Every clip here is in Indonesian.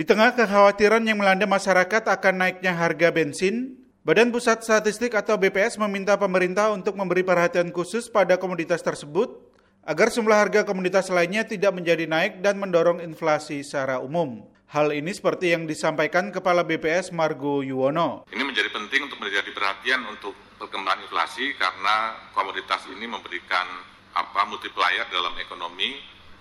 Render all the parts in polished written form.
Di tengah kekhawatiran yang melanda masyarakat akan naiknya harga bensin, Badan Pusat Statistik atau BPS meminta pemerintah untuk memberi perhatian khusus pada komoditas tersebut agar sejumlah harga komoditas lainnya tidak menjadi naik dan mendorong inflasi secara umum. Hal ini seperti yang disampaikan Kepala BPS Margo Yuwono. Ini menjadi penting untuk menjadi perhatian untuk perkembangan inflasi karena komoditas ini memberikan multiplier dalam ekonomi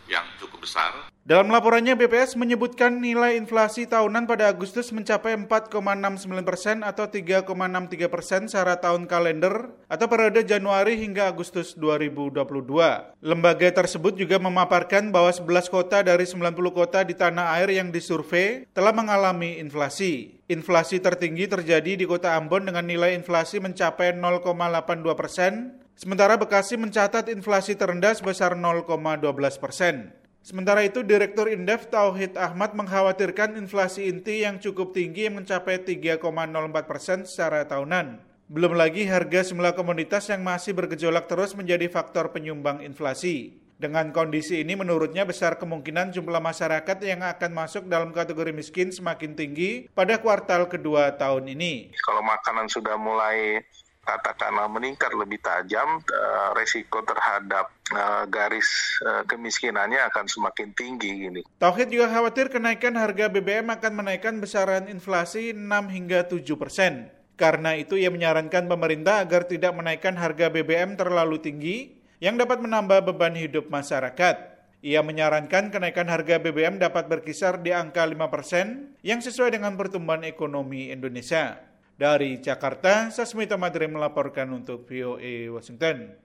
yang cukup besar. Dalam laporannya, BPS menyebutkan nilai inflasi tahunan pada Agustus mencapai 4,69% atau 3,63% secara tahun kalender atau periode Januari hingga Agustus 2022. Lembaga tersebut juga memaparkan bahwa 11 kota dari 90 kota di tanah air yang disurvei telah mengalami inflasi. Inflasi tertinggi terjadi di Kota Ambon dengan nilai inflasi mencapai 0,82%, sementara Bekasi mencatat inflasi terendah sebesar 0,12%. Sementara itu, Direktur Indef Tauhid Ahmad mengkhawatirkan inflasi inti yang cukup tinggi yang mencapai 3,04% secara tahunan. Belum lagi harga sejumlah komoditas yang masih bergejolak terus menjadi faktor penyumbang inflasi. Dengan kondisi ini, menurutnya besar kemungkinan jumlah masyarakat yang akan masuk dalam kategori miskin semakin tinggi pada kuartal kedua tahun ini. Kalau makanan sudah mulai katakanlah meningkat lebih tajam, resiko terhadap garis kemiskinannya akan semakin tinggi. Tauhid juga khawatir kenaikan harga BBM akan menaikkan besaran inflasi 6 hingga 7%. Karena itu ia menyarankan pemerintah agar tidak menaikkan harga BBM terlalu tinggi yang dapat menambah beban hidup masyarakat. Ia menyarankan kenaikan harga BBM dapat berkisar di angka 5% yang sesuai dengan pertumbuhan ekonomi Indonesia. Dari Jakarta, Sasmita Madri melaporkan untuk VOA Washington.